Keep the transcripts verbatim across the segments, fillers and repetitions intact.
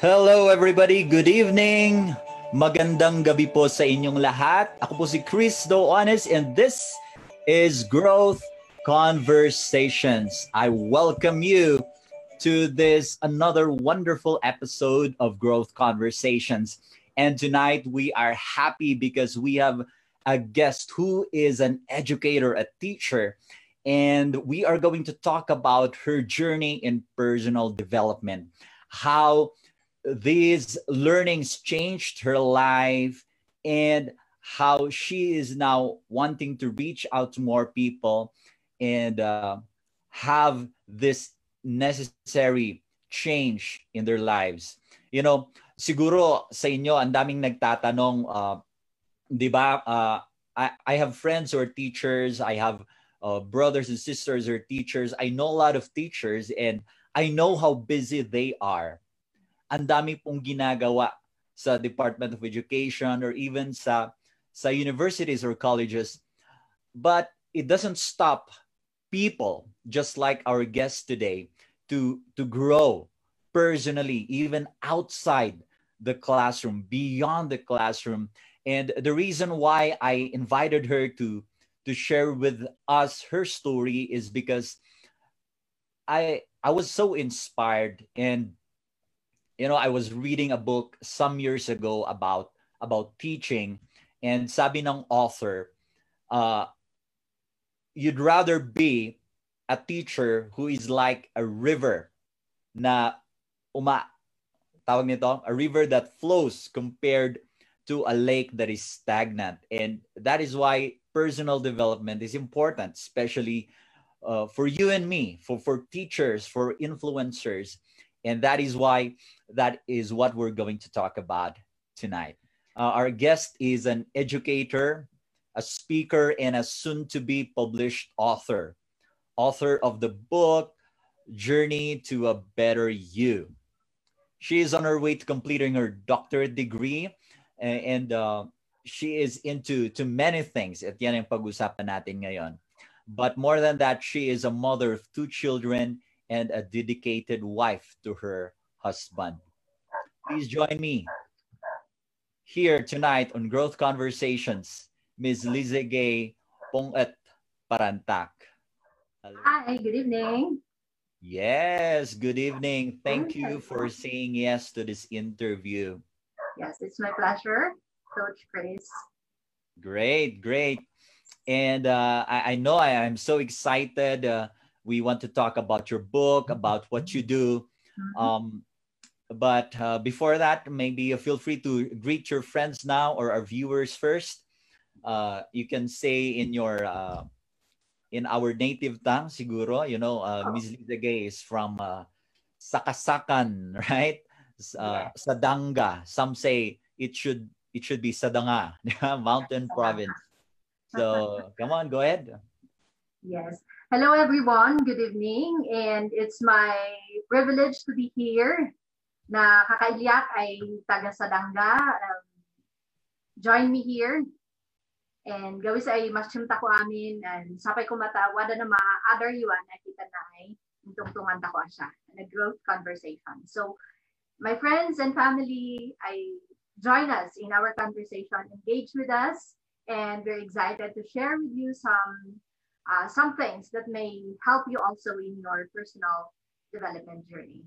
Hello everybody, good evening. Magandang gabi po sa inyong lahat. Ako po si Chris Doanis and this is Growth Conversations. I welcome you to this another wonderful episode of Growth Conversations. And tonight we are happy because we have a guest who is an educator, a teacher, and we are going to talk about her journey in personal development. How these learnings changed her life and how she is now wanting to reach out to more people and uh, have this necessary change in their lives. You know, siguro sa inyo, ang daming nagtatanong, uh, di ba, uh, I, I have friends who are teachers, I have uh, brothers and sisters who are teachers, I know a lot of teachers and I know how busy they are. Ang dami pong ginagawa sa Department of Education or even sa, sa universities or colleges. But it doesn't stop people, just like our guest today, to, to grow personally, even outside the classroom, beyond the classroom. And the reason why I invited her to, to share with us her story is because I, I was so inspired and you know, I was reading a book some years ago about, about teaching and sabi ng author, uh, you'd rather be a teacher who is like a river na uma, tawag nito, a river that flows compared to a lake that is stagnant. And that is why personal development is important, especially uh, for you and me, for, for teachers, for influencers. And that is why that is what we're going to talk about tonight. Uh, our guest is an educator, a speaker, and a soon-to-be published author. Author of the book, Journey to a Better You. She is on her way to completing her doctorate degree. And, and uh, she is into to many things. At yan ang pag-usapan natin ngayon. But more than that, she is a mother of two children and a dedicated wife to her husband. Please join me here tonight on Growth Conversations, Miz Lizagay Pong-et Parantac. Hello. Hi, good evening. Yes, good evening. Thank you for saying yes to this interview. Yes, it's my pleasure, Coach Grace. Great, great. And uh, I, I know I am so excited. Uh, We want to talk about your book, about what you do. Mm-hmm. Um, but uh, before that, maybe feel free to greet your friends now or our viewers first. Uh, you can say in your, uh, in our native tongue, siguro, you know, uh, oh. Miz Lizagay is from uh, Sakasakan, right? Uh, yeah. Sadanga. Some say it should it should be Sadanga, mountain province. So come on, go ahead. Yes. Hello, everyone. Good evening. And it's my privilege to be here. Na kakaiyak ay taga Sadanga. Um, join me here. And gawis ay masyimta ko amin. And sapay ko matawa na na ma-other you na kita na ay intungtungan ta ko asya. A growth conversation. So, my friends and family, I join us in our conversation. Engage with us. And we're excited to share with you some Uh, some things that may help you also in your personal development journey.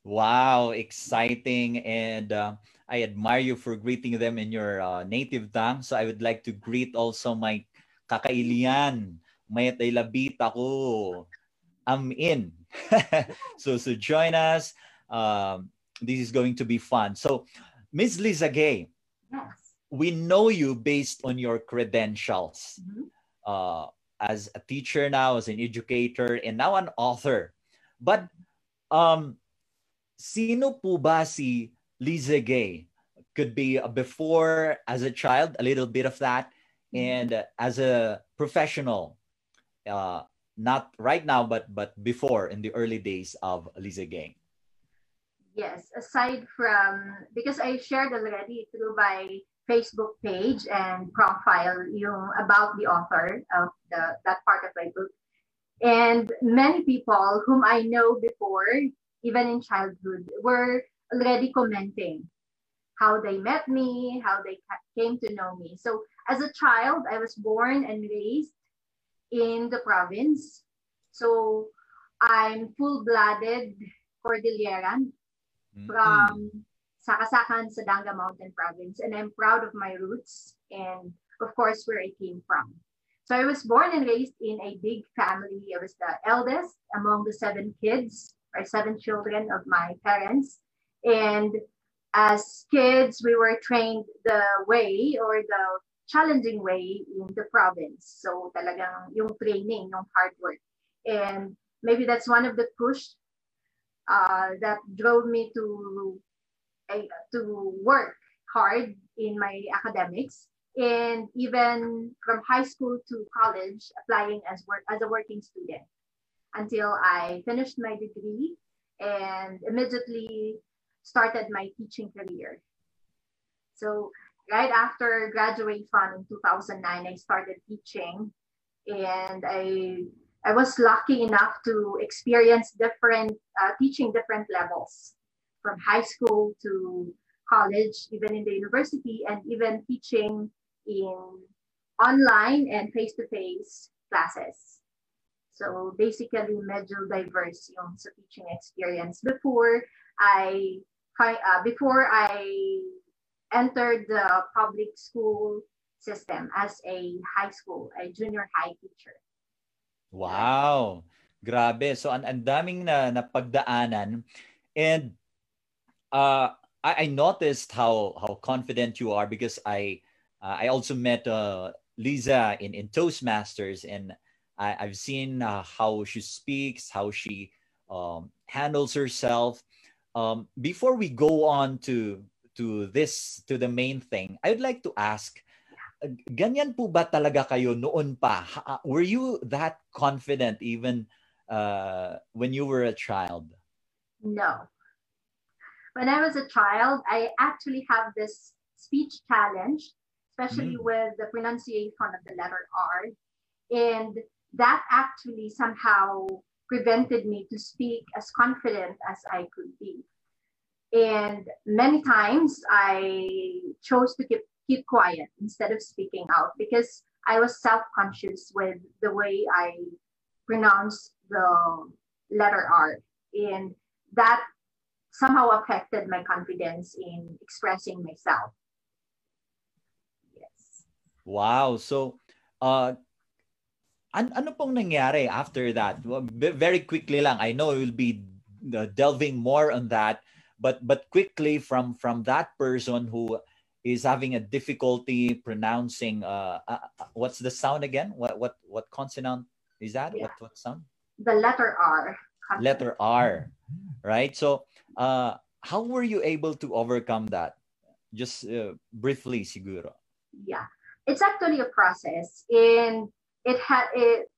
Wow, exciting. And uh, I admire you for greeting them in your uh, native tongue. So I would like to greet also my kakailian, mayat ay labit ako, I'm in. so, so join us. Um, this is going to be fun. So, Miz Lizagay, yes. We know you based on your credentials. Mm-hmm. uh, as a teacher now, as an educator, and now an author. But, um, sino po ba si Lizagay? Could be before, as a child, a little bit of that, and uh, as a professional, uh, not right now, but, but before, in the early days of Lizagay. Yes, aside from, because I shared already through my Facebook page and profile yung about the author of the, that part of my book. And many people whom I know before, even in childhood, were already commenting how they met me, how they came to know me. So as a child, I was born and raised in the province. So I'm full-blooded Cordilleran mm-hmm. from Sakasakan, Sadanga Mountain Province. And I'm proud of my roots and, of course, where I came from. So I was born and raised in a big family. I was the eldest among the seven kids or seven children of my parents. And as kids, we were trained the way or the challenging way in the province. So talagang yung training, yung hard work. And maybe that's one of the push uh, that drove me to, uh, to work hard in my academics. And even from high school to college, applying as work as a working student until I finished my degree and immediately started my teaching career. So right after graduation in two thousand nine, I started teaching, and I I was lucky enough to experience different uh, teaching different levels from high school to college, even in the university, and even teaching in online and face-to-face classes. So basically, medyo diverse yung sa teaching experience. Before I uh, before I entered the public school system as a high school, a junior high teacher. Wow, grabe. So an andaming na napagdaanan, and uh, I, I noticed how how confident you are, because I. Uh, I also met uh, Liza in, in Toastmasters, and I, I've seen uh, how she speaks, how she um, handles herself. Um, before we go on to to this, to the main thing, I would like to ask, ganyan po ba talaga kayo noon pa? Were you that confident even uh, when you were a child? No. When I was a child, I actually have this speech challenge, especially mm-hmm. with the pronunciation of the letter R. And that actually somehow prevented me to speak as confident as I could be. And many times I chose to keep, keep quiet instead of speaking out, because I was self-conscious with the way I pronounced the letter R. And that somehow affected my confidence in expressing myself. Wow. So, uh, an ano pong nangyari after that? Very quickly lang. I know you'll be delving more on that, but but quickly from from that person who is having a difficulty pronouncing uh, uh what's the sound again? What what what consonant is that? Yeah. What what sound? The letter R. Consonant. Letter R. Right. So, uh, how were you able to overcome that? Just uh, briefly, siguro. Yeah. It's actually a process, and it, ha it,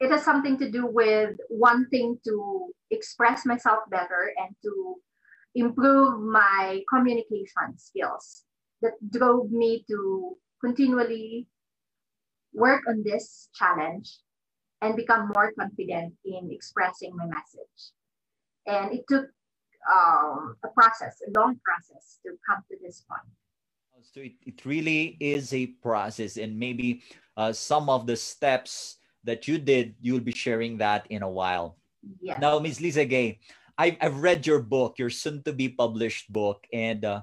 it has something to do with wanting to express myself better and to improve my communication skills that drove me to continually work on this challenge and become more confident in expressing my message. And it took um, a process, a long process to come to this point. So it, it really is a process, and maybe uh, some of the steps that you did, you'll be sharing that in a while. Yes. Now, Miz Lizagay, I've, I've read your book, your soon-to-be published book, and uh,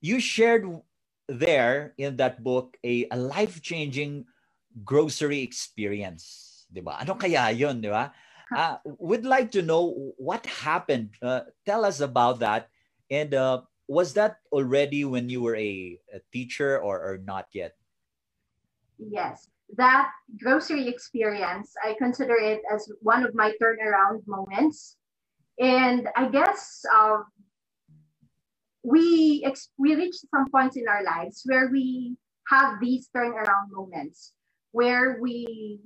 you shared there in that book a, a life-changing grocery experience. Diba? Ano kaya yun, diba? Uh, we'd like to know what happened. Uh, tell us about that, and uh, was that already when you were a, a teacher, or, or not yet? Yes, that grocery experience, I consider it as one of my turnaround moments. And I guess uh, we, ex we reached some points in our lives where we have these turnaround moments, where we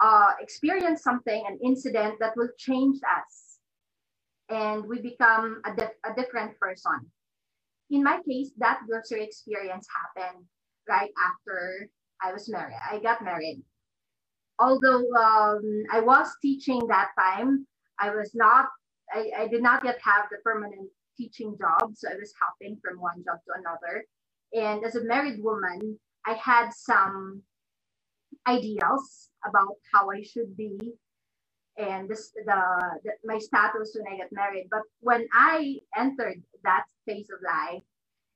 uh, experience something, an incident that will change us. And we become a, dif a different person. In my case, that grocery experience happened right after I was married. I got married. Although um, I was teaching that time, I was not. I, I did not yet have the permanent teaching job. So I was hopping from one job to another. And as a married woman, I had some ideals about how I should be and this, the, the my status when I got married. But when I entered that phase of life,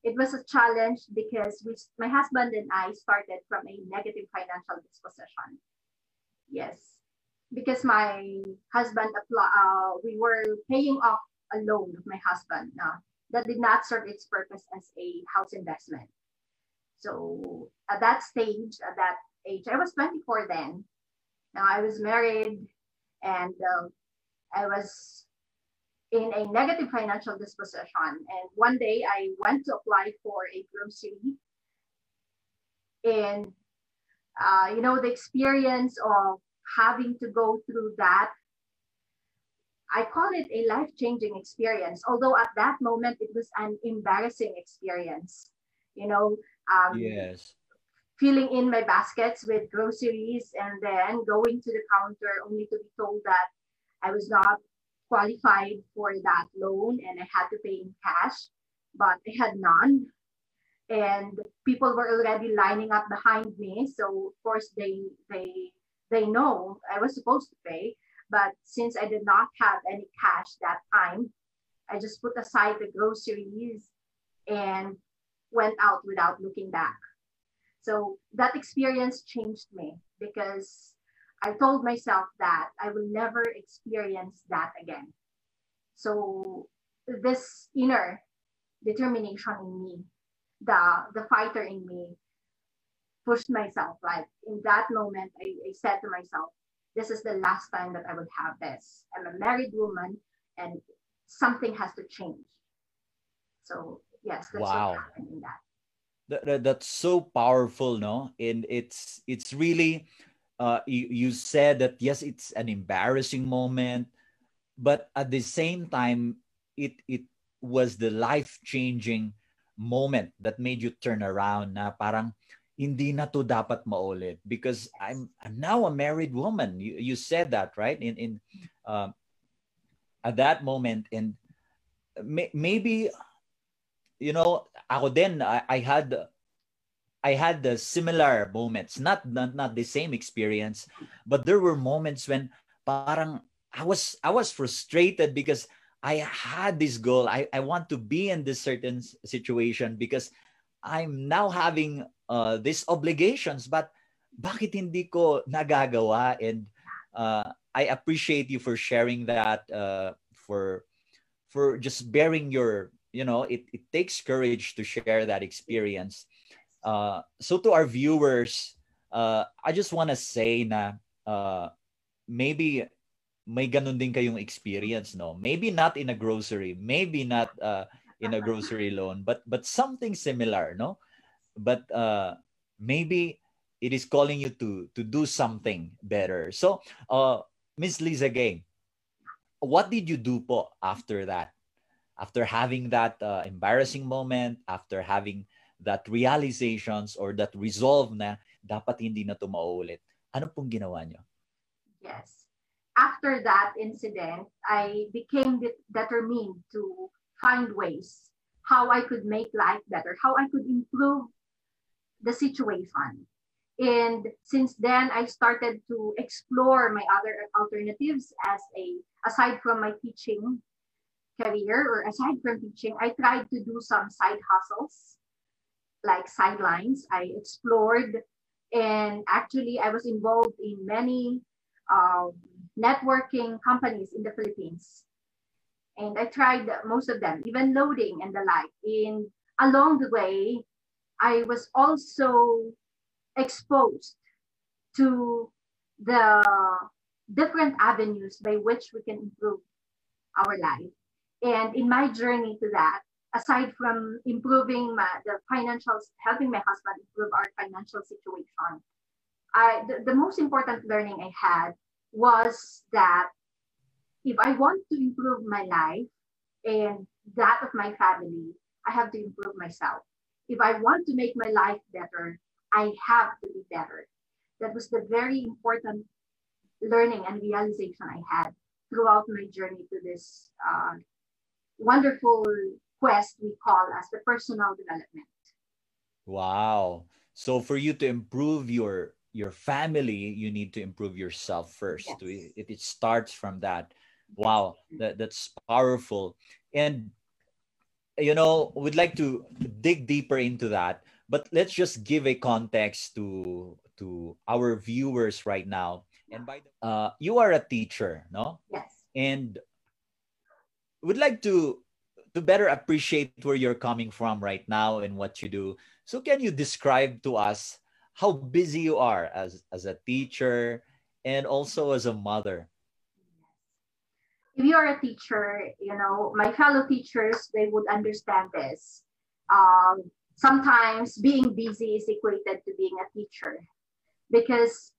it was a challenge because we, my husband and I started from a negative financial disposition. Yes, because my husband, uh, we were paying off a loan of my husband uh, that did not serve its purpose as a house investment. So at that stage, at that age, I was twenty-four then. Now I was married and uh, I was in a negative financial disposition. And one day I went to apply for a grocery. And, uh, you know, the experience of having to go through that, I call it a life-changing experience, although at that moment it was an embarrassing experience, you know, um, yes. filling in my baskets with groceries and then going to the counter only to be told that I was not qualified for that loan and I had to pay in cash, but I had none. And people were already lining up behind me. So of course they they they know I was supposed to pay. But since I did not have any cash that time, I just put aside the groceries and went out without looking back. So that experience changed me because I told myself that I will never experience that again. So this inner determination in me, the, the fighter in me, pushed myself. Like in that moment, I, I said to myself, this is the last time that I would have this. I'm a married woman and something has to change. So yes, that's wow. what happened in that. That, that. That's so powerful, no? And it's, it's really... Uh, you, you said that, yes, it's an embarrassing moment, but at the same time, it it was the life-changing moment that made you turn around na parang hindi na to dapat maulit because I'm, I'm now a married woman. You, you said that, right? In, in uh, at that moment, and may, maybe, you know, ako din, I, I had... I had the similar moments, not, not not the same experience, but there were moments when parang I was I was frustrated because I had this goal. I, I want to be in this certain situation because I'm now having uh, these obligations, but bakit hindi ko nagagawa? And uh, I appreciate you for sharing that, uh, for for just bearing your, you know, it, it takes courage to share that experience. Uh, so to our viewers, uh, I just want to say na uh, maybe may ganun din kayong experience, no? Maybe not in a grocery, maybe not uh, in a grocery loan, but but something similar, no? But uh, maybe it is calling you to to do something better. So, uh, Miz Lizagay, what did you do po after that? After having that uh, embarrassing moment, after having that realizations or that resolve na dapat hindi na to maulit. Ano pong ginawa niyo? Yes. After that incident, I became de- determined to find ways how I could make life better, how I could improve the situation. And since then, I started to explore my other alternatives as a, aside from my teaching career or aside from teaching, I tried to do some side hustles. Like sidelines, I explored, and actually I was involved in many uh, networking companies in the Philippines. And I tried most of them, even loading and the like. And along the way, I was also exposed to the different avenues by which we can improve our life. And in my journey to that, aside from improving my, the financials, helping my husband improve our financial situation, I, the, the most important learning I had was that if I want to improve my life and that of my family, I have to improve myself. If I want to make my life better, I have to be better. That was the very important learning and realization I had throughout my journey to this uh, wonderful quest we call as the personal development. Wow. So for you to improve your your family, you need to improve yourself first. Yes. It, it starts from that. Wow, that, that's powerful. And, you know, we'd like to dig deeper into that, but let's just give a context to to our viewers right now. And by the uh, you are a teacher, no? Yes. And we'd like to to better appreciate where you're coming from right now and what you do. So can you describe to us how busy you are as, as a teacher and also as a mother? If you're a teacher, you know, my fellow teachers, they would understand this. Um, sometimes being busy is equated to being a teacher, because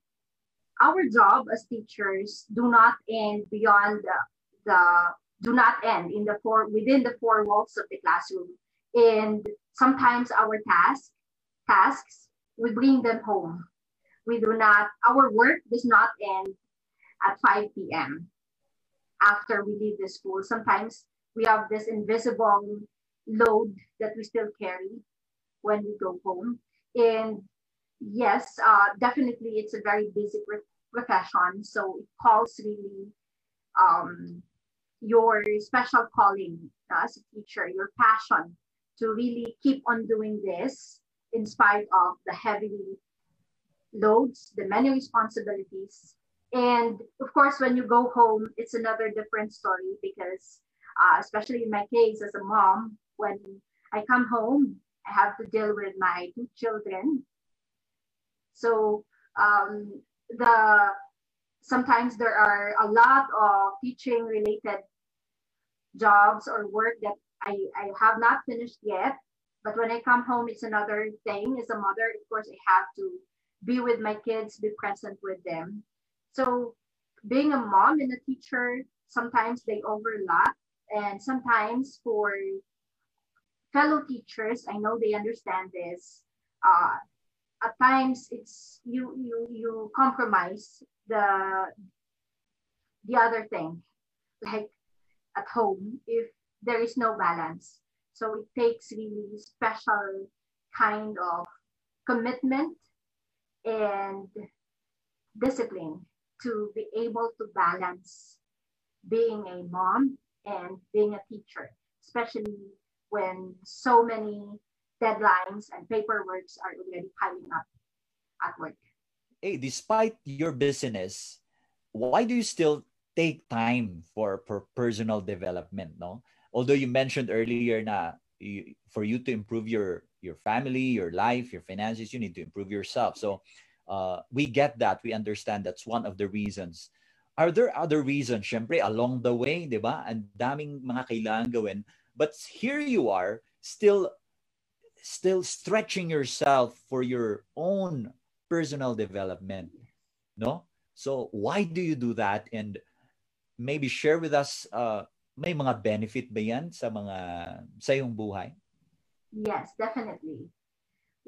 our job as teachers do not end beyond the, the do not end in the four, within the four walls of the classroom. And sometimes our task, tasks, we bring them home. We do not, our work does not end at five p m after we leave the school. Sometimes we have this invisible load that we still carry when we go home. And yes, uh, definitely it's a very busy profession. So it calls really, um, your special calling as a teacher, your passion to really keep on doing this in spite of the heavy loads, the many responsibilities. And of course, when you go home, it's another different story, because uh, especially in my case as a mom, when I come home, I have to deal with my two children. So um, the sometimes there are a lot of teaching related jobs or work that I, I have not finished yet. But when I come home, it's another thing. As a mother, of course, I have to be with my kids, be present with them. So being a mom and a teacher, sometimes they overlap. And sometimes for fellow teachers, I know they understand this. Uh, at times, it's you you you compromise the the other thing, like at home, if there is no balance. So it takes really special kind of commitment and discipline to be able to balance being a mom and being a teacher, especially when so many deadlines and paperworks are already piling up at work. Hey, despite your business, why do you still take time for, for personal development, no? Although you mentioned earlier na you, for you to improve your, your family, your life, your finances, you need to improve yourself. So uh, we get that. We understand that's one of the reasons. Are there other reasons? Siyempre, along the way, di ba? Ang daming mga kailangan gawin. But here you are, still, still stretching yourself for your own personal development, no? So why do you do that? And maybe share with us, uh, may mga benefit ba yan sa mga sa iyong buhay? Yes, definitely.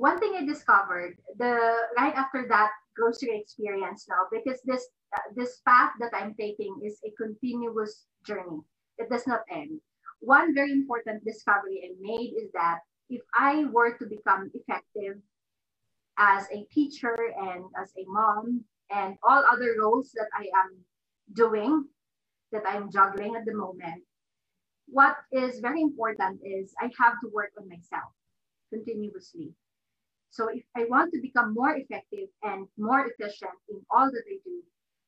One thing I discovered the right after that grocery experience now, because this uh, this path that I'm taking is a continuous journey. It does not end. One very important discovery I made is that if I were to become effective as a teacher and as a mom and all other roles that I am doing, that I'm juggling at the moment, what is very important is I have to work on myself continuously. So if I want to become more effective and more efficient in all that I do,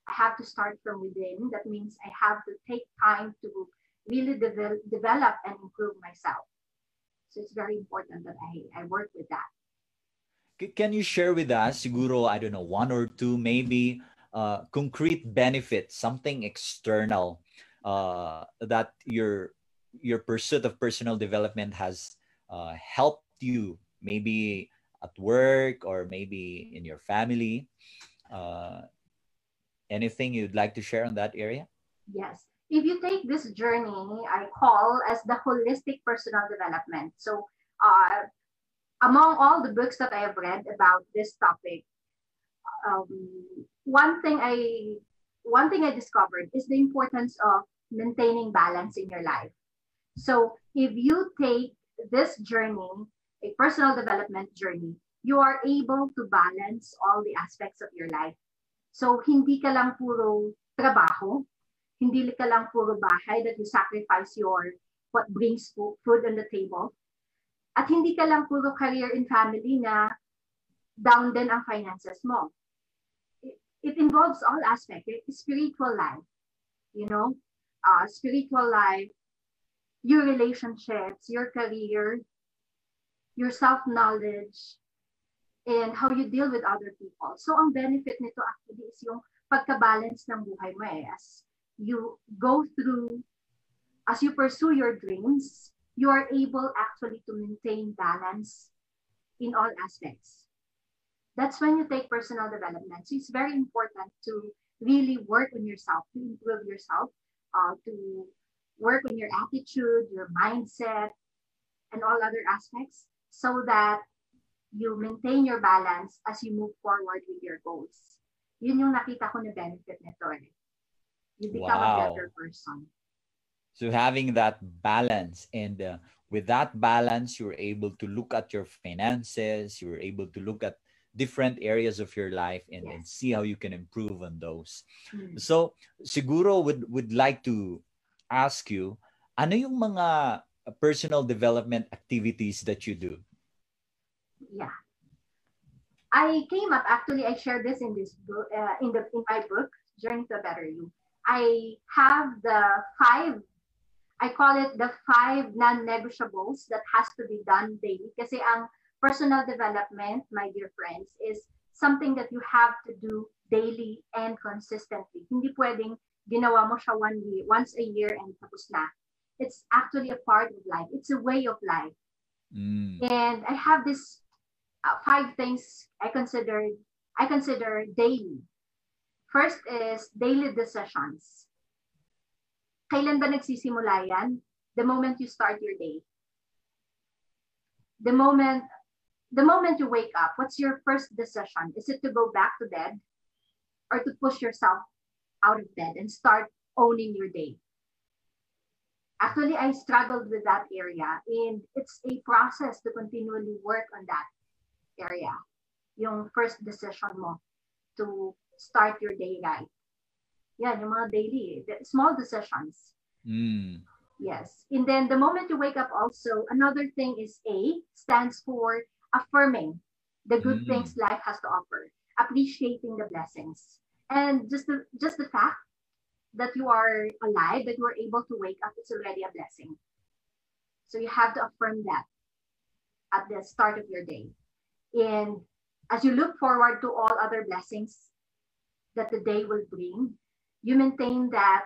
I have to start from within. That means I have to take time to really develop, develop and improve myself. So it's very important that I, I work with that. Can you share with us, siguro, I don't know, one or two maybe, Uh, concrete benefits, something external uh, that your your pursuit of personal development has uh, helped you, maybe at work or maybe in your family? Uh, anything you'd like to share on that area? Yes. If you take this journey, I call as the holistic personal development. So uh, among all the books that I have read about this topic, Um, one thing I one thing I discovered is the importance of maintaining balance in your life. So if you take this journey, a personal development journey, you are able to balance all the aspects of your life. So hindi ka lang puro trabaho, hindi ka lang puro bahay that you sacrifice your what brings food on the table. At hindi ka lang puro career and family na down din ang finances mo. It, it involves all aspects. It's spiritual life, you know, uh, spiritual life, your relationships, your career, your self-knowledge, and how you deal with other people. So ang benefit nito actually is yung pagka-balance ng buhay mo eh. As you go through, as you pursue your dreams, you are able actually to maintain balance in all aspects. That's when you take personal development. So it's very important to really work on yourself, to improve yourself, uh, to work on your attitude, your mindset, and all other aspects so that you maintain your balance as you move forward with your goals. Yun yung nakita ko na benefit nito eh. You become wow. a better person. So having that balance, and uh, with that balance, you're able to look at your finances, you're able to look at different areas of your life and, yes. and see how you can improve on those. Mm-hmm. So siguro would, would like to ask you, ano yung mga personal development activities that you do? Yeah. I came up, actually, I shared this in this book, uh, in, the, in my book, Journey to a Better You. I have the five, I call it the five non-negotiables that has to be done daily. Kasi ang personal development, my dear friends, is something that you have to do daily and consistently. Hindi pwedeng ginawa mo siya one year, once a year and tapos na. It's actually a part of life. It's a way of life. Mm. And I have this uh, five things I consider, I consider daily. First is daily decisions. Kailan ba nagsisimula yan? The moment you start your day. The moment, the moment you wake up, what's your first decision? Is it to go back to bed or to push yourself out of bed and start owning your day? Actually, I struggled with that area, and it's a process to continually work on that area. Yung first decision mo to start your day right. Yeah, yung mga daily, the small decisions. Mm. Yes. And then the moment you wake up also, another thing is A, stands for affirming the good mm. things life has to offer, appreciating the blessings. And just the, just the fact that you are alive, that you are able to wake up, it's already a blessing. So you have to affirm that at the start of your day. And as you look forward to all other blessings that the day will bring, you maintain that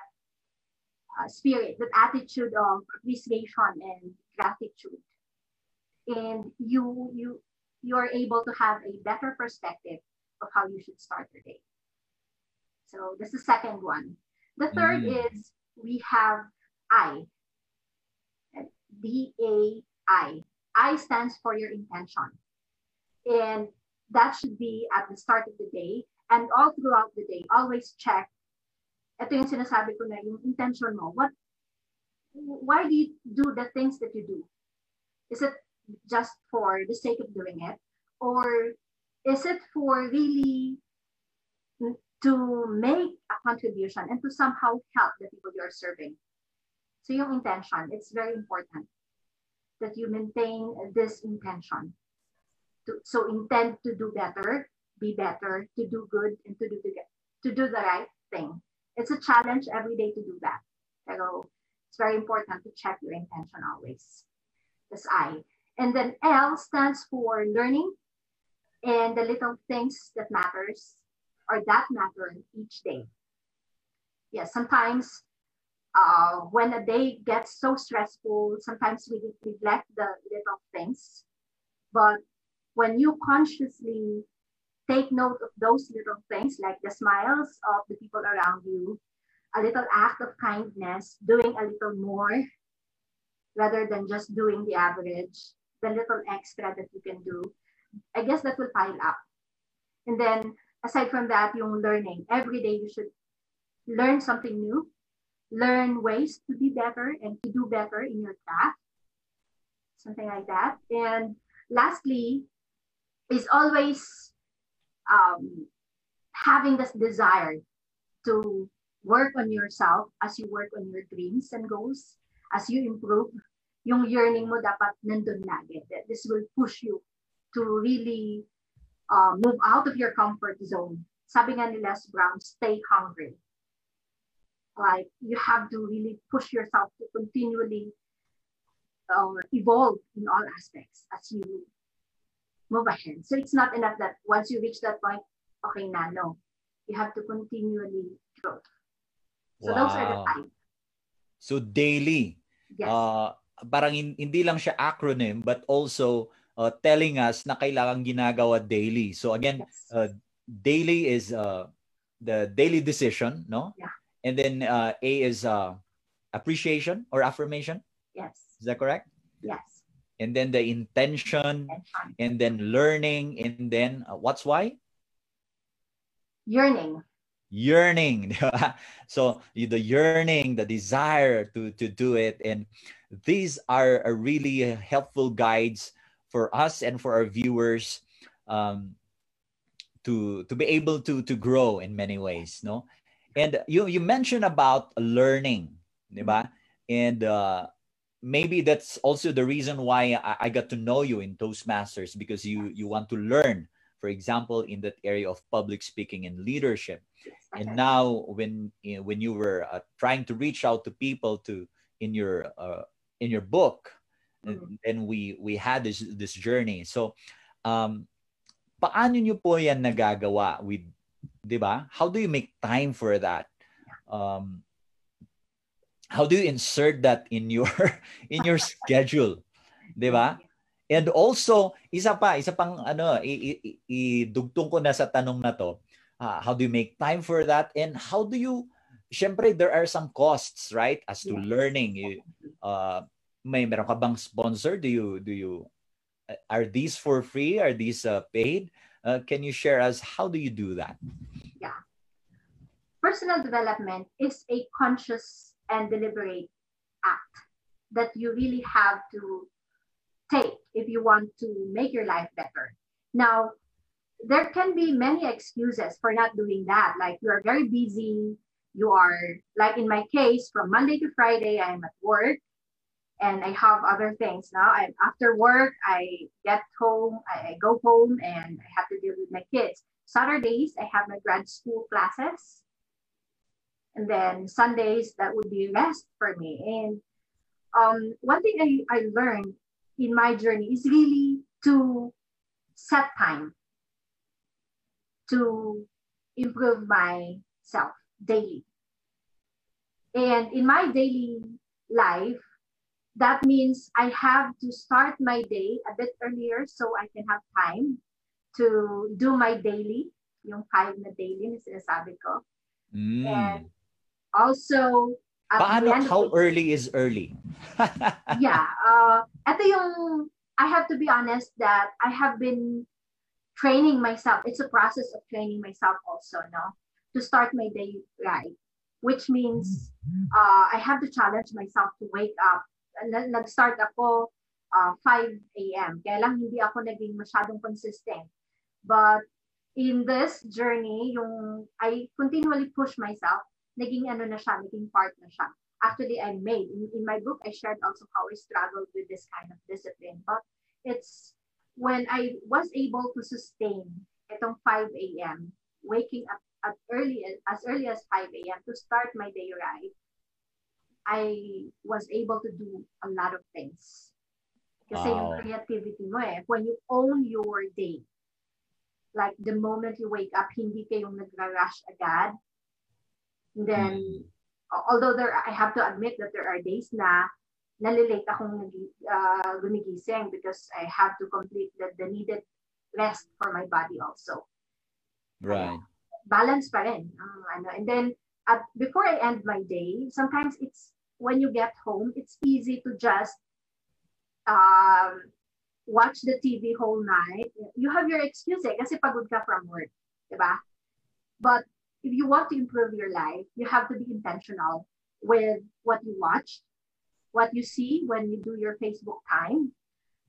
uh, spirit, that attitude of appreciation and gratitude. And you, you, you are able to have a better perspective of how you should start your day. So that's the second one. The third mm-hmm. is we have I, D A I. I stands for your intention. And that should be at the start of the day and all throughout the day. Always check. Ito yung sinasabi ko na yung intention mo. What, why do you do the things that you do? Is it just for the sake of doing it? Or is it for really to make a contribution and to somehow help the people you are serving? So your intention, it's very important that you maintain this intention. To, so intend to do better, be better, to do good, and to do to, get, to do the right thing. It's a challenge every day to do that. So it's very important to check your intention always. That's I. And then L stands for learning and the little things that matters. Or that matter each day. Yeah, sometimes uh, when a day gets so stressful, sometimes we neglect the little things. But when you consciously take note of those little things, like the smiles of the people around you, a little act of kindness, doing a little more, rather than just doing the average, the little extra that you can do, I guess that will pile up. And then aside from that, yung learning. Every day you should learn something new learn ways to be better and to do better in your craft, something like that. And lastly, is always um, having this desire to work on yourself as you work on your dreams and goals. As you improve, yung yearning mo dapat nandun lagi. This will push you to really uh, move out of your comfort zone. Sabi nga ni Les Brown, stay hungry. Like, you have to really push yourself to continually uh, evolve in all aspects as you move ahead. So it's not enough that once you reach that point, okay na, no. You have to continually grow. So wow. Those are the five. So daily. Yes. Uh, parang in, hindi lang siya acronym, but also uh, telling us na kailangan ginagawa daily. So again, yes. uh, daily is uh, the daily decision, no? Yeah. And then uh, A is uh, appreciation or affirmation. Yes. Is that correct? Yes. And then the intention, intention. And then learning, and then uh, what's why? Yearning. Yearning. So the yearning, the desire to, to do it. And these are really helpful guides for us and for our viewers um, to, to be able to, to grow in many ways. No? And you, you mentioned about learning, diba? And uh, maybe that's also the reason why I, I got to know you in Toastmasters, because you, you want to learn. For example, in that area of public speaking and leadership. And now when, you know, when you were uh, trying to reach out to people to in your uh, in your book, mm-hmm. and we we had this this journey. So um paano niyo po yan nagagawa with, 'di ba? How do you make time for that? Um how do you insert that in your in your schedule, 'di ba? And also, isa pa, isa pang ano, idugtong ko na sa tanong na to, uh, how do you make time for that? And how do you, syempre, there are some costs, right? As to yeah. learning, you, uh, may meron ka bang sponsor? Do you, do you, are these for free? Are these uh, paid? Uh, can you share us, how do you do that? Yeah. Personal development is a conscious and deliberate act that you really have to take if you want to make your life better. Now, there can be many excuses for not doing that. Like, you are very busy. You are, like in my case, from Monday to Friday, I'm at work and I have other things. Now, I'm after work, I get home, I, I go home and I have to deal with my kids. Saturdays, I have my grad school classes. And then Sundays, that would be rest for me. And um, one thing I, I learned in my journey is really to set time to improve myself daily. And in my daily life, that means I have to start my day a bit earlier so I can have time to do my daily, yung five na daily na sinasabi ko. Mm. And also, Paano, how early is early? yeah. Uh, ito yung, I have to be honest that I have been training myself. It's a process of training myself also, no? To start my day right. Which means uh, I have to challenge myself to wake up. Nag-start ako uh, five a m Kaya lang hindi ako naging masyadong consistent. But in this journey, yung I continually push myself. Naging ano na siya, naging part na siya. Actually, I made, in, in my book, I shared also how I struggled with this kind of discipline. But it's when I was able to sustain itong five a m, waking up at early as early as five a m to start my day right, I was able to do a lot of things. Kasi wow. yung creativity mo eh, when you own your day, like the moment you wake up, hindi kayong nagra-rush agad. Then, although there, I have to admit that there are days na nalilate akong uh, gumigising because I have to complete the, the needed rest for my body also. Right. Uh, balance pa rin. Um, ano. And then, at, before I end my day, sometimes it's, when you get home, it's easy to just um, watch the T V whole night. You have your excuse eh, kasi pagod ka from work. Diba? But, if you want to improve your life, you have to be intentional with what you watch, what you see when you do your Facebook time.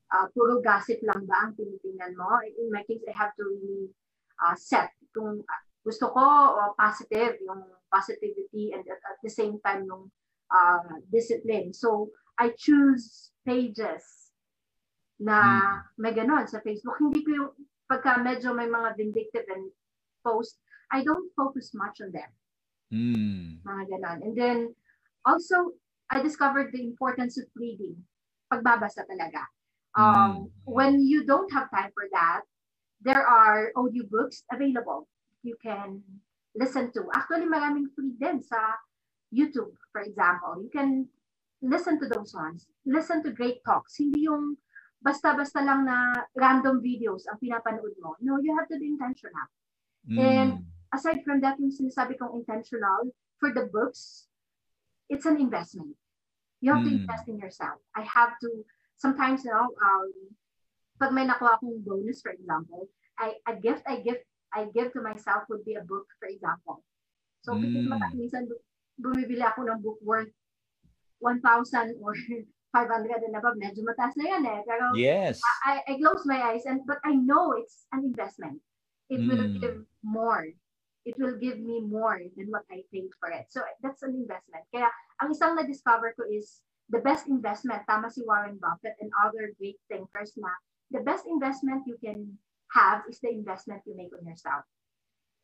Uh, puro gossip lang ba ang tinitingnan mo? In my case, I have to really uh, set kung gusto ko uh, positive, yung positivity, and at, at the same time yung uh, discipline. So I choose pages na may ganon sa Facebook. Hindi ko yung pagka medyo may mga vindictive and post, I don't focus much on them. Mm. Mga ganon. And then also, I discovered the importance of reading. Pagbabasa talaga. Um, when you don't have time for that, there are audiobooks available. You can listen to. Actually, maraming free din sa YouTube, for example. You can listen to those ones. Listen to great talks. Hindi yung basta-basta lang na random videos ang pinapanood mo. No, you have to be intentional. Mm. And aside from that, yung sinasabi kong intentional, for the books, it's an investment. You have mm. to invest in yourself. I have to Sometimes, you know, um, pag may nakuha akong bonus, for example, I, a gift I give I give to myself would be a book, for example. So, mm. minsan bumibili ako ng book worth one thousand or five hundred and above. Medyo mataas na yan eh. Pero yes. I, I close my eyes, and but I know it's an investment. It mm. will give more. It will give me more than what I paid for it. So, that's an investment. Kaya, ang isang na-discover ko is the best investment, tama si Warren Buffett and other great thinkers na, the best investment you can have is the investment you make on yourself.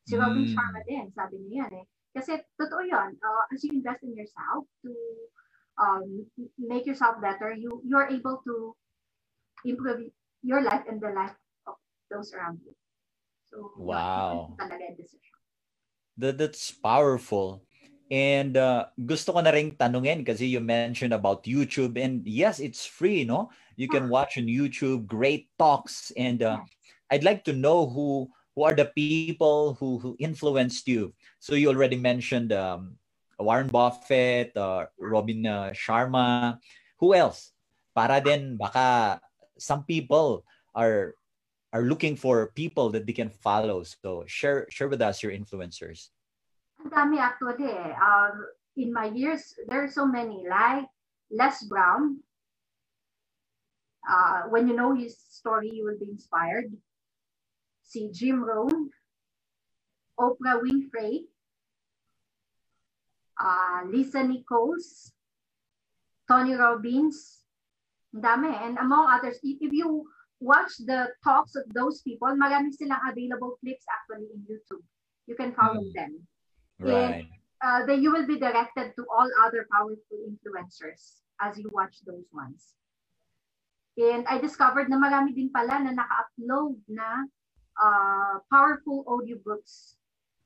Si Robin Sharma din, sabi niya yan eh. Kasi totoo yun, uh, as you invest in yourself to um, make yourself better, you you're able to improve your life and the life of those around you. So, wow. That, that's powerful. And uh, gusto ko na ring tanungin kasi you mentioned about YouTube, and yes, it's free, no? You can watch on YouTube great talks, and uh, I'd like to know who who are the people who who influenced you. So you already mentioned um, Warren Buffett, uh, Robin uh, Sharma. Who else? Para din baka some people are are looking for people that they can follow. So share share with us your influencers. Dami actually. Um, in my years, there are so many, like Les Brown. Uh, when you know his story, you will be inspired. See Jim Rohn, Oprah Winfrey, uh, Liza Nichols, Tony Robbins. Dami. And among others, if you watch the talks of those people, marami silang available clips actually in YouTube. You can follow mm. them. Right. Uh, then you will be directed to all other powerful influencers as you watch those ones. And I discovered na marami din pala na naka-upload na uh, powerful audiobooks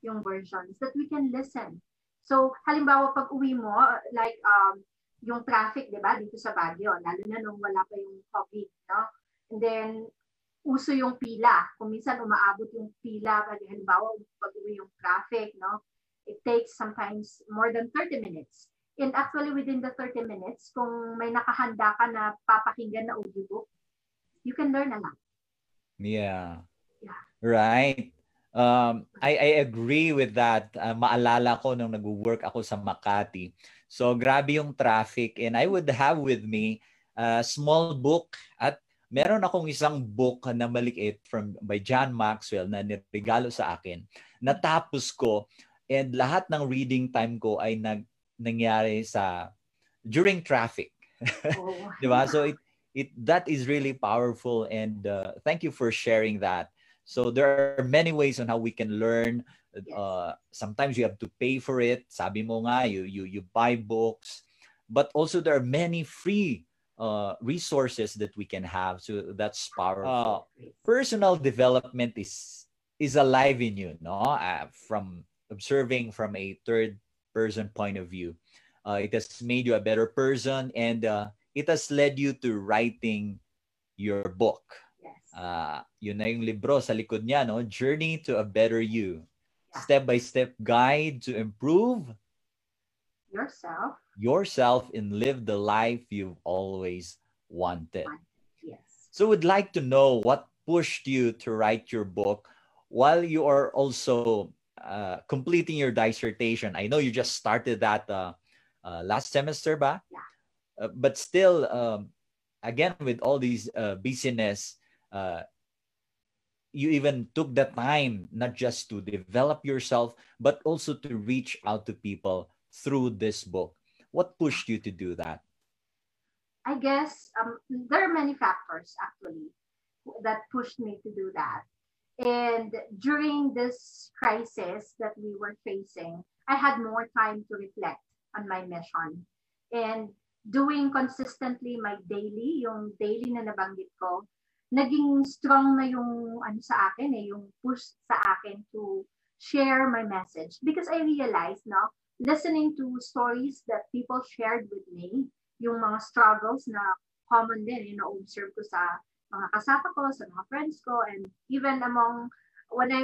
yung versions that we can listen. So halimbawa pag uwi mo, like um, yung traffic, di ba, dito sa Baguio, lalo na nung wala pa yung COVID, no? And then uso yung pila. Kung minsan umaabot yung pila, halimbawa pag uwi yung traffic, no? It takes sometimes more than thirty minutes. And actually, within the thirty minutes, kung may nakahanda ka na papakinggan na audiobook, you can learn a lot. Yeah. Yeah. Right. Um, I, I agree with that. Uh, maalala ko nung nag-work ako sa Makati. So, grabe yung traffic. And I would have with me a small book. At meron akong isang book na maliit from, by John Maxwell na nirigalo sa akin. Natapos ko. And lahat ng reading time ko ay nag, nangyari sa during traffic. Oh. Diba? So it it that is really powerful, and uh, thank you for sharing that. So there are many ways on how we can learn. Uh, sometimes you have to pay for it. Sabi mo nga, you you you buy books, but also there are many free uh, resources that we can have. So that's powerful. Uh, personal development is is alive in you, no? Uh, from observing from a third person point of view, uh, it has made you a better person, and uh, it has led you to writing your book. Yes. Uh, yun na yung libro sa likod niya, no? Journey to a Better You. Yeah. Step-by-step guide to improve yourself yourself and live the life you've always wanted. Yes. So we'd like to know what pushed you to write your book while you are also Uh, completing your dissertation. I know you just started that uh, uh, last semester ba? Uh, but still, um, again, with all these uh, busyness, uh, you even took the time not just to develop yourself, but also to reach out to people through this book. What pushed you to do that? I guess um, there are many factors actually that pushed me to do that. And during this crisis that we were facing, I had more time to reflect on my mission. And doing consistently my daily, yung daily na nabanggit ko, naging strong na yung ano sa akin, eh, yung push sa akin to share my message. Because I realized, no, listening to stories that people shared with me, yung mga struggles na common din, you know, observe ko sa mga kasama ko, sa mga friends ko, and even among, when I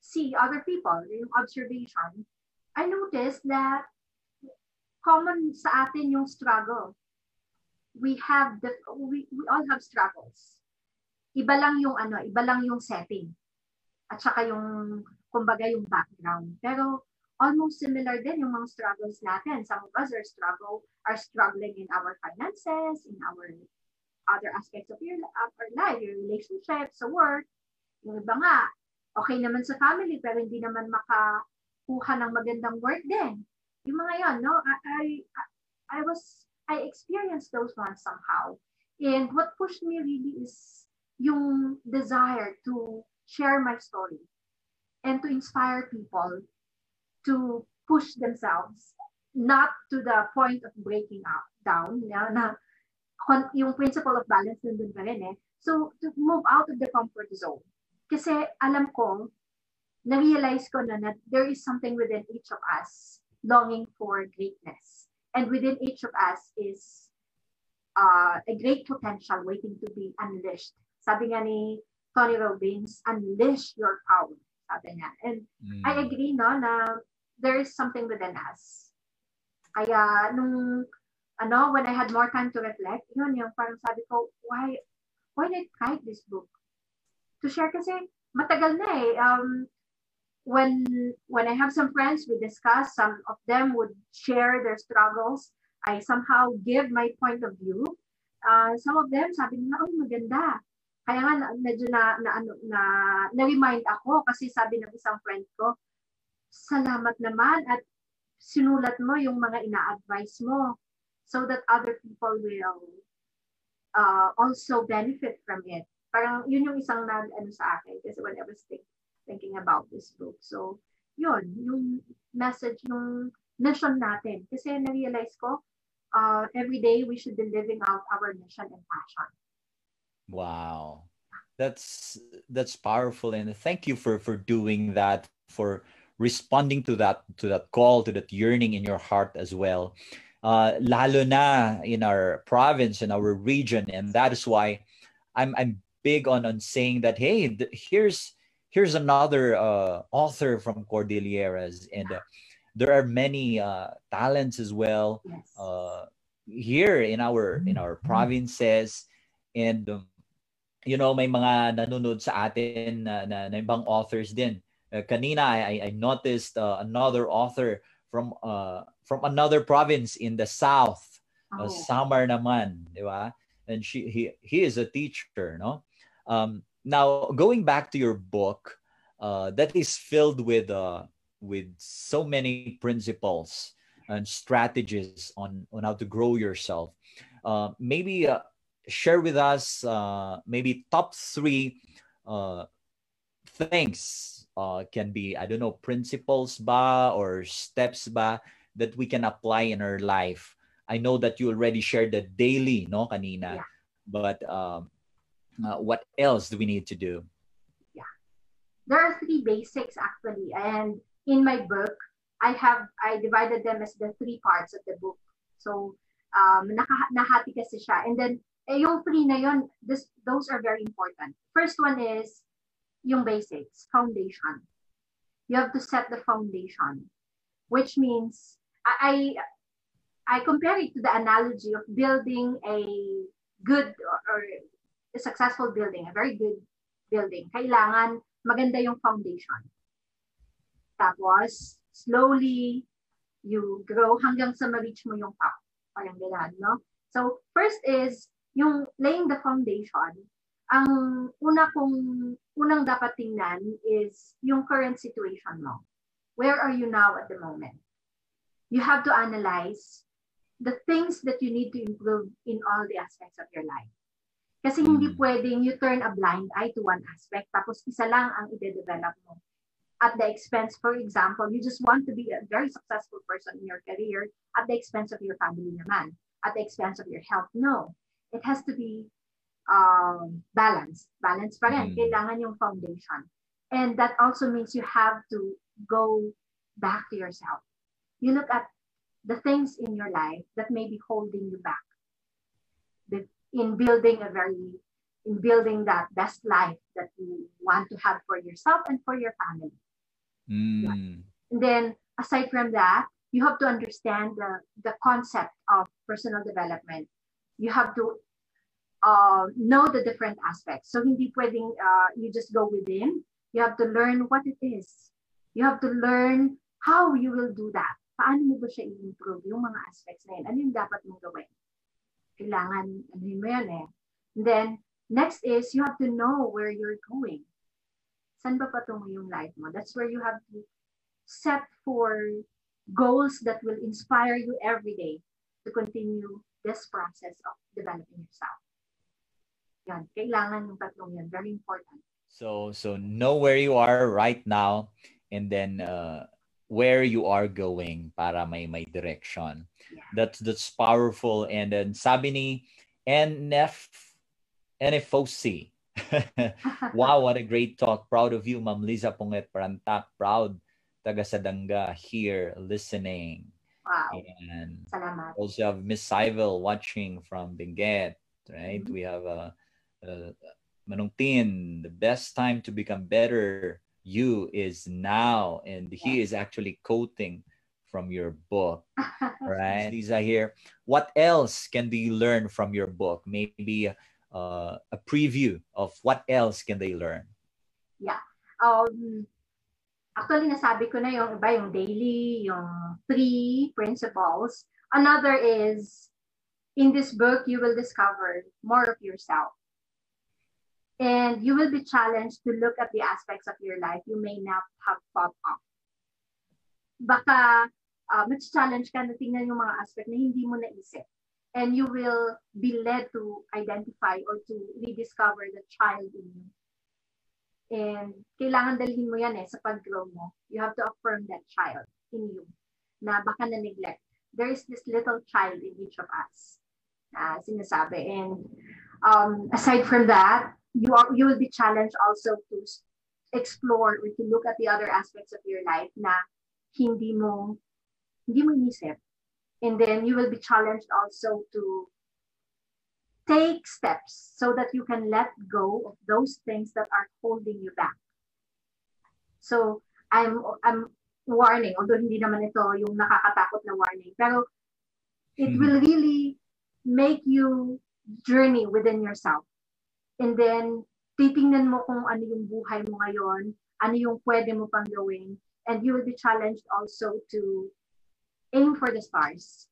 see other people, yung observation, I noticed that common sa atin yung struggle. We have, the, we, we all have struggles. Iba lang yung ano, iba lang yung setting. At saka yung, kumbaga yung background. Pero almost similar din yung mga struggles natin. Some of us are, struggle, are struggling in our finances, in our other aspects of your of our life, your relationships, sa work. Yung iba nga, okay naman sa family, pero hindi naman makakuha ng magandang work din. Yung mga yun, no? I, I, I was, I experienced those ones somehow. And what pushed me really is yung desire to share my story and to inspire people to push themselves, not to the point of breaking up, down, na, na yung principle of balance nandun pa rin eh. So, to move out of the comfort zone. Kasi alam ko, na-realize ko na, na there is something within each of us longing for greatness. And within each of us is uh, a great potential waiting to be unleashed. Sabi nga ni Tony Robbins, unleash your power. Sabi niya. And mm. I agree, no, na there is something within us. Kaya nung ano, when I had more time to reflect, yun yung parang sabi ko, why, why did I write this book? To share kasi, matagal na eh. Um, when, when I have some friends, we discuss, some of them would share their struggles. I somehow give my point of view. Uh, some of them, sabi nila, oh, maganda. Kaya nga, medyo na, na, na, na, na-remind ako kasi sabi ng isang friend ko, salamat naman at sinulat mo yung mga ina-advise mo, so that other people will uh, also benefit from it. Parang yun yung isang nag ano sa akin kasi when I was think, thinking about this book. So yun, yung message, yung mission natin. Kasi na-realize ko, uh, every day we should be living out our mission and passion. Wow. That's that's powerful, and thank you for, for doing that, for responding to that, to that call, to that yearning in your heart as well. Uh, lalo na in our province, in our region, and that is why I'm I'm big on on saying that hey, th- here's here's another uh, author from Cordilleras, and uh, there are many uh, talents as well uh, here in our in our provinces, and um, you know, may mga nanonood sa atin na, na, na ibang authors din. Uh, kanina I I noticed uh, another author from uh, from another province in the south, uh, oh. Samar naman, di ba? And she he he is a teacher, no? Um, now going back to your book, uh, that is filled with uh, with so many principles and strategies on on how to grow yourself. Uh, maybe uh, share with us uh, maybe top three uh, things. Uh, can be, I don't know, principles ba or steps ba that we can apply in our life. I know that you already shared the daily, no, kanina. Yeah. But um, uh, what else do we need to do? Yeah. There are three basics actually. And in my book, I have, I divided them as the three parts of the book. So, um, nahati kasi siya. And then, eh, yung three na yun, this, those are very important. First one is yung basics, foundation. You have to set the foundation, which means I I, I compare it to the analogy of building a good or, or a successful building, a very good building. Kailangan maganda yung foundation. Tapos, slowly, you grow hanggang sa ma-reach mo yung top. Parang ganyan, no? So, first is yung laying the foundation. Ang una kong, unang dapat tingnan is yung current situation mo. Where are you now at the moment? You have to analyze the things that you need to improve in all the aspects of your life. Kasi hindi pwedeng you turn a blind eye to one aspect tapos isa lang ang ide-develop mo. At the expense, for example, you just want to be a very successful person in your career at the expense of your family naman, at the expense of your health. No, it has to be um, balanced. Balanced pa rin. Mm. Kailangan yung foundation. And that also means you have to go back to yourself. You look at the things in your life that may be holding you back in building a very, in building that best life that you want to have for yourself and for your family. Mm. Yeah. And then, aside from that, you have to understand the, the concept of personal development. You have to uh, know the different aspects. So, hindi pwedeng uh, you just go within. You have to learn what it is. You have to learn how you will do that. Paano mo ba siya i-improve yung mga aspects na yun? Ano yung dapat mong gawin? Kailangan, ano yun mo yan eh. And then, next is, you have to know where you're going. Saan ba patungo yung life mo? That's where you have to set for goals that will inspire you every day to continue this process of developing yourself. Yan, kailangan yung tatlong yan. Very important. So, so know where you are right now and then uh, where you are going para may may direction. Yeah. That's, that's powerful. And then sabi ni N F N F O C. Wow, what a great talk. Proud of you, Ma'am Liza Pong-et Parantac. Proud taga Sadanga here listening. Wow. And salamat. Also have Miss Syvel watching from Benguet, right? Mm-hmm. We have a, a Manungtin, the best time to become better you is now. And yeah. He is actually quoting from your book, right? Liza here. What else can you learn from your book? Maybe Uh, a preview of what else can they learn? Yeah. Um, actually, nasabi ko na yung iba, yung daily, yung three principles. Another is, in this book, you will discover more of yourself. And you will be challenged to look at the aspects of your life you may not have thought of. Baka, uh, mas challenge ka na tingnan yung mga aspect na hindi mo naisip. And you will be led to identify or to rediscover the child in you. And kailangan dalhin mo yan eh sa pag-grow mo. You have to affirm that child in you na baka na-neglect. There is this little child in each of us na sinasabi. And um, aside from that, you, are, you will be challenged also to explore or to look at the other aspects of your life na hindi mo, hindi mo inisip. And then you will be challenged also to take steps so that you can let go of those things that are holding you back. So I'm I'm warning, although hindi naman ito yung nakakatakot na warning, pero it hmm. will really make you journey within yourself. And then titingnan mo kung ano yung buhay mo ngayon, ano yung pwede mo pang gawin, and you will be challenged also to aim for the stars,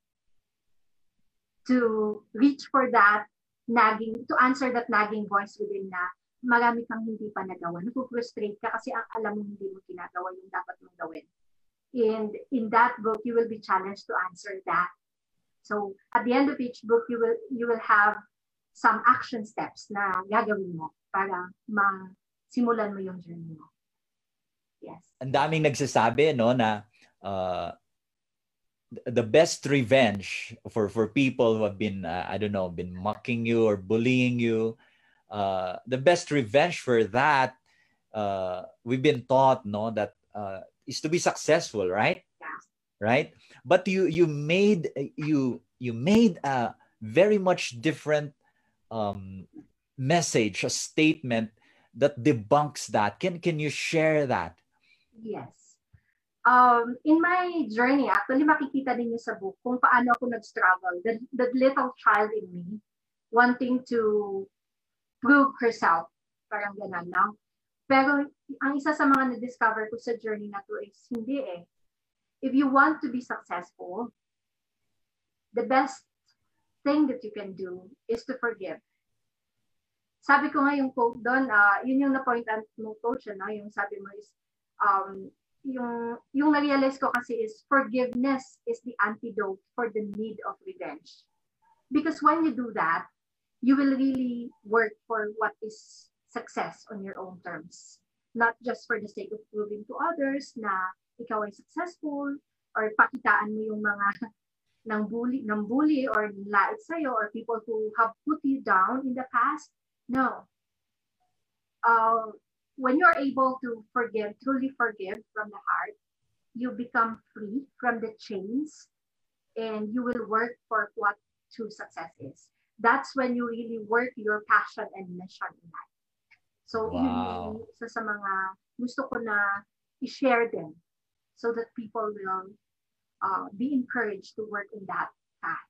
to reach for that nagging, to answer that nagging voice within na marami kang hindi pa nagawa. Naku-frustrate ka kasi ang alam mo hindi mo ginagawa yung dapat mong gawin. And in that book, you will be challenged to answer that. So at the end of each book, you will you will have some action steps na gagawin mo para masimulan mo yung journey mo. Yes. Ang daming nagsasabi, no, na uh... the best revenge for, for people who have been, uh, I don't know, been mocking you or bullying you. Uh, the best revenge for that, uh, we've been taught, no, that uh, is to be successful, right? Yeah. Right? But you you made you you made a very much different um, message, a statement that debunks that. Can can you share that? Yes. Um, in my journey, actually, makikita din niyo sa book kung paano ako nag-struggle. The, the little child in me wanting to prove herself. Parang ganun lang. Pero ang isa sa mga na-discover ko sa journey na to is hindi eh. if you want to be successful, the best thing that you can do is to forgive. Sabi ko nga yung quote doon, uh, yun yung na-pointan mo coach, ano? Yung sabi mo is, um, yung, yung na-realize ko kasi is forgiveness is the antidote for the need of revenge. Because when you do that, you will really work for what is success on your own terms. Not just for the sake of proving to others na ikaw ay successful or pakitaan mo yung mga ng bully, ng bully or lait sa'yo or people who have put you down in the past. No. Uh, when you're able to forgive, truly forgive from the heart, you become free from the chains and you will work for what true success is. That's when you really work your passion and mission in life. So, wow. Yun yung isa sa mga gusto ko na i-share them so that people will uh, be encouraged to work in that path.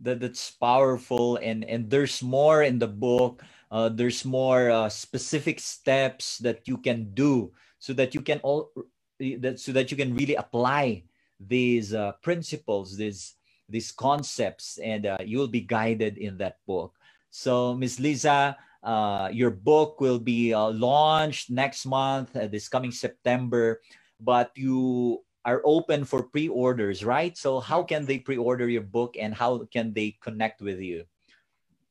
That that's powerful, and and there's more in the book. Uh, there's more uh, specific steps that you can do so that you can all that so that you can really apply these uh, principles, these these concepts, and uh, you will be guided in that book. So, Miz Liza, uh, your book will be uh, launched next month, uh, this coming September, but you are open for pre-orders, right? So how can they pre-order your book and how can they connect with you?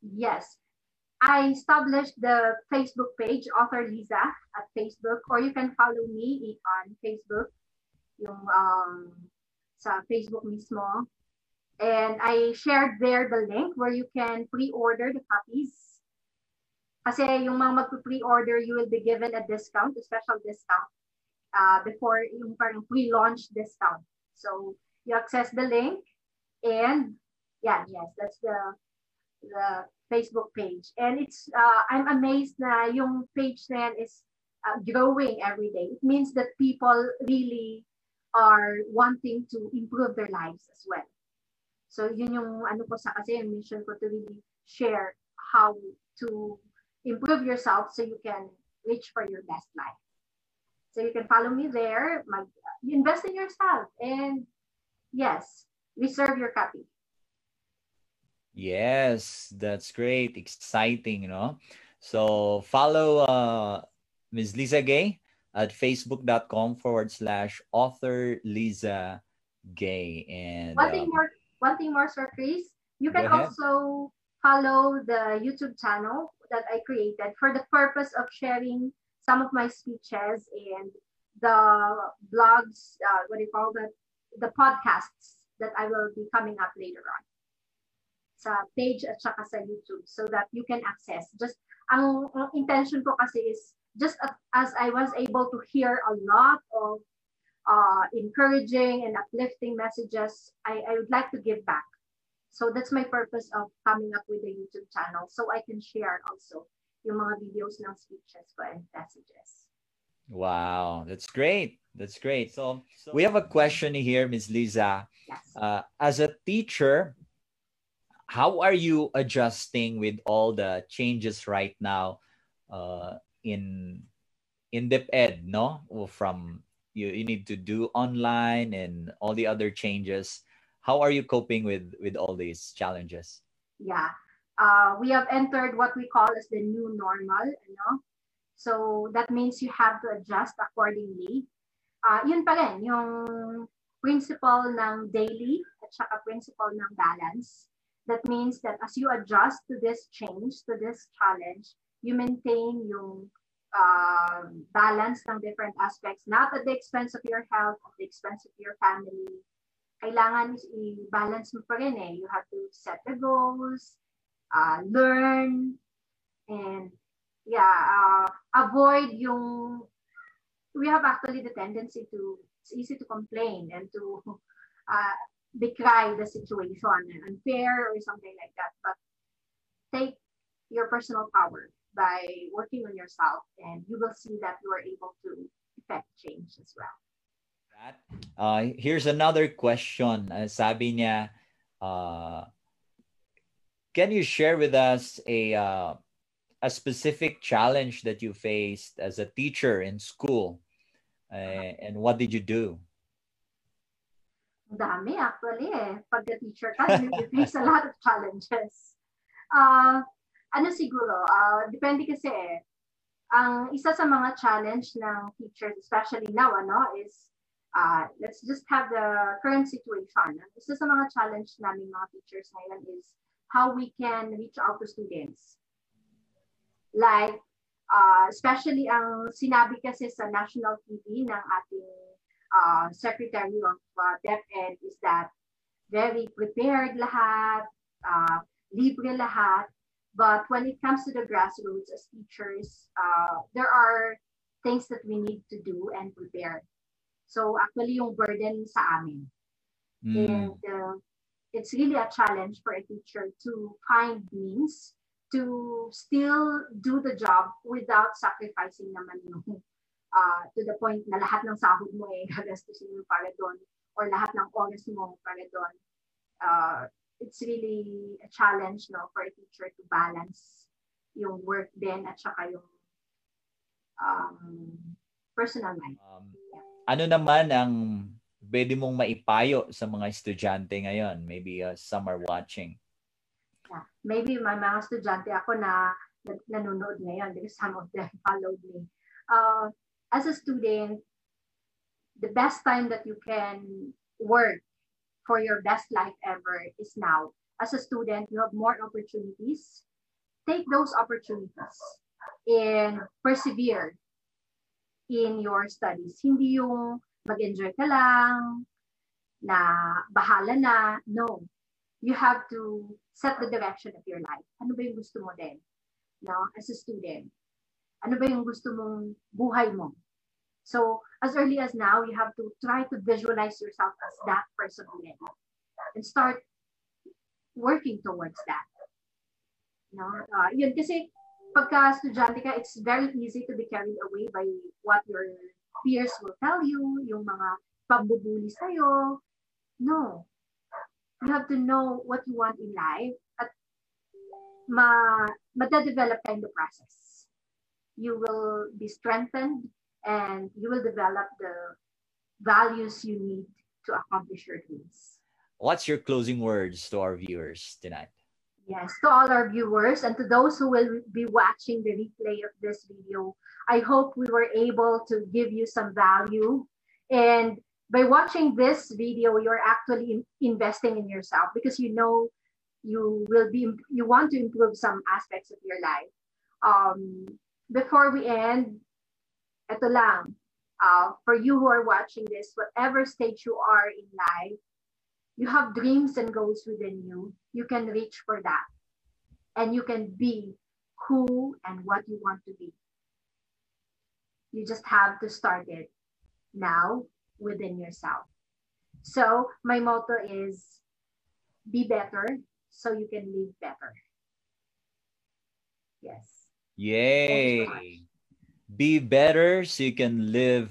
Yes. I established the Facebook page, Author Liza, at Facebook, or you can follow me on Facebook, yung, um, sa Facebook mismo. And I shared there the link where you can pre-order the copies. Kasi yung mga mag-pre-order, you will be given a discount, a special discount. Uh, before yung parang pre-launch discount. So you access the link and yeah, yes, that's the the Facebook page. And it's uh, I'm amazed na yung page na yan is uh, growing every day. It means that people really are wanting to improve their lives as well. So yun yung ano ko sa kasi yung mission ko to really share how to improve yourself so you can reach for your best life. So you can follow me there. My, you invest in yourself. And yes, reserve your copy. Yes, that's great. Exciting, you know. So follow uh, Miz Lizagay at facebook.com forward slash author Lizagay. And one thing um, more, one thing more, Sir Chris, you can also follow the YouTube channel that I created for the purpose of sharing some of my speeches and the blogs, uh, what do you call that, the podcasts that I will be coming up later on. Sa page at saka sa YouTube so that you can access. Just, ang, ang intention ko kasi is, just as I was able to hear a lot of uh, encouraging and uplifting messages, I, I would like to give back. So that's my purpose of coming up with the YouTube channel so I can share also yung mga videos ng speeches ko and messages. Wow, that's great. That's great. So, so we have a question here, Miz Liza. Yes. Uh, as a teacher, how are you adjusting with all the changes right now uh, in in DepEd? No, from you, you need to do online and all the other changes. How are you coping with with all these challenges? Yeah. Uh, we have entered what we call as the new normal, you know? So that means you have to adjust accordingly. Uh, yun pa rin, yung principle ng daily at saka principle ng balance. That means that as you adjust to this change, to this challenge, you maintain yung uh, balance ng different aspects, not at the expense of your health, at the expense of your family. Kailangan i-balance mo pa rin eh. You have to set the goals, Uh, learn, and yeah, uh, avoid yung, we have actually the tendency to, it's easy to complain and to uh, decry the situation, unfair or something like that, but take your personal power by working on yourself and you will see that you are able to effect change as well. That, uh, here's another question. Uh, sabi niya, uh, can you share with us a uh, a specific challenge that you faced as a teacher in school, uh, and what did you do? dami actually eh. Pagka-teacher ka, you face a lot of challenges. Uh, ano siguro, uh, depende kasi eh. Ang isa sa mga challenge ng teachers, especially now, ano, is uh, let's just have the current situation. Ang isa sa mga challenge namin mga teachers ngayon is how we can reach out to students. Like, uh, especially ang sinabi kasi sa national T V ng ating uh, Secretary of uh, DepEd is that very prepared lahat, uh, libre lahat. But when it comes to the grassroots as teachers, uh, there are things that we need to do and prepare. So actually yung burden sa amin. Mm. And uh, it's really a challenge for a teacher to find means to still do the job without sacrificing naman yung, uh, to the point na lahat ng sahod mo eh, gastusin mo para doon, or lahat ng oras mo para doon. Uh, It's really a challenge, no, for a teacher to balance yung work din at saka yung um, personal life. Um, yeah. Ano naman ang pwede mong maipayo sa mga estudyante ngayon? Maybe uh, some are watching. Yeah. Maybe may mga estudyante ako na nanonood ngayon because some of them followed me. Uh, as a student, the best time that you can work for your best life ever is now. As a student, you have more opportunities. Take those opportunities and persevere in your studies. Hindi yung mag-enjoy ka lang, na bahala na. No. You have to set the direction of your life. Ano ba yung gusto mo din? No? As a student, ano ba yung gusto mong buhay mo? So, as early as now, you have to try to visualize yourself as that person already and start working towards that. No? Uh, yun, kasi pagka estudyante ka, it's very easy to be carried away by what your peers will tell you, yung mga pambubuli sa'yo. No. You have to know what you want in life at ma- ma-develop in the process. You will be strengthened and you will develop the values you need to accomplish your dreams. What's your closing words to our viewers tonight? Yes, to all our viewers and to those who will be watching the replay of this video, I hope we were able to give you some value. And by watching this video, you're actually investing in yourself because you know you will be, you want to improve some aspects of your life. Um, before we end, ito lang, uh, for you who are watching this, whatever stage you are in life, you have dreams and goals within you. You can reach for that. And you can be who and what you want to be. You just have to start it now within yourself. So my motto is, be better so you can live better. Yes. Yay. Be better so you can live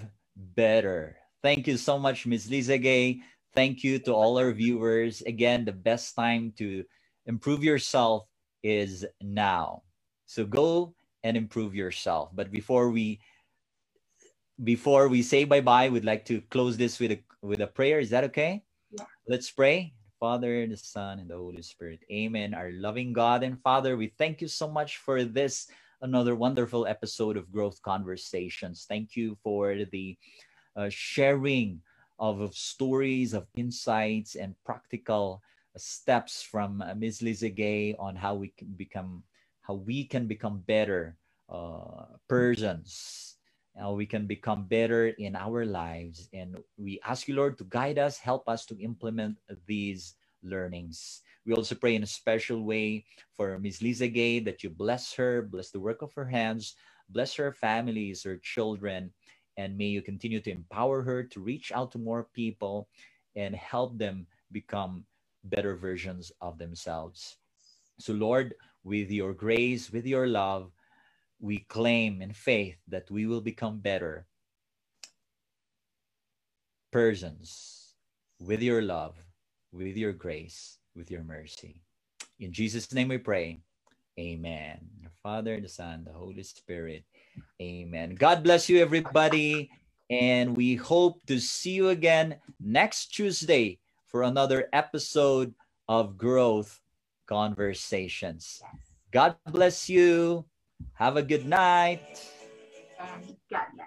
better. Thank you so much, Miz Lizagay. Thank you to all our viewers. Again, the best time to improve yourself is now. So go and improve yourself. But before we before we say bye-bye, we'd like to close this with a with a prayer. Is that okay? Yeah. Let's pray. Father, the Son, and the Holy Spirit. Amen. Our loving God and Father, we thank you so much for this another wonderful episode of Growth Conversations. Thank you for the uh, sharing of, of stories, of insights, and practical steps from uh, Miz Lizagay on how we can become, how we can become better uh, persons, how we can become better in our lives. And we ask you, Lord, to guide us, help us to implement these learnings. We also pray in a special way for Miz Lizagay that you bless her, bless the work of her hands, bless her families, her children, and may you continue to empower her to reach out to more people and help them become better versions of themselves. So Lord, with your grace, with your love, we claim in faith that we will become better persons with your love, with your grace, with your mercy. In Jesus' name we pray. Amen. The Father, the Son, the Holy Spirit. Amen. God bless you, everybody. And we hope to see you again next Tuesday for another episode of Growth Conversations. Yes. God bless you. Have a good night. And God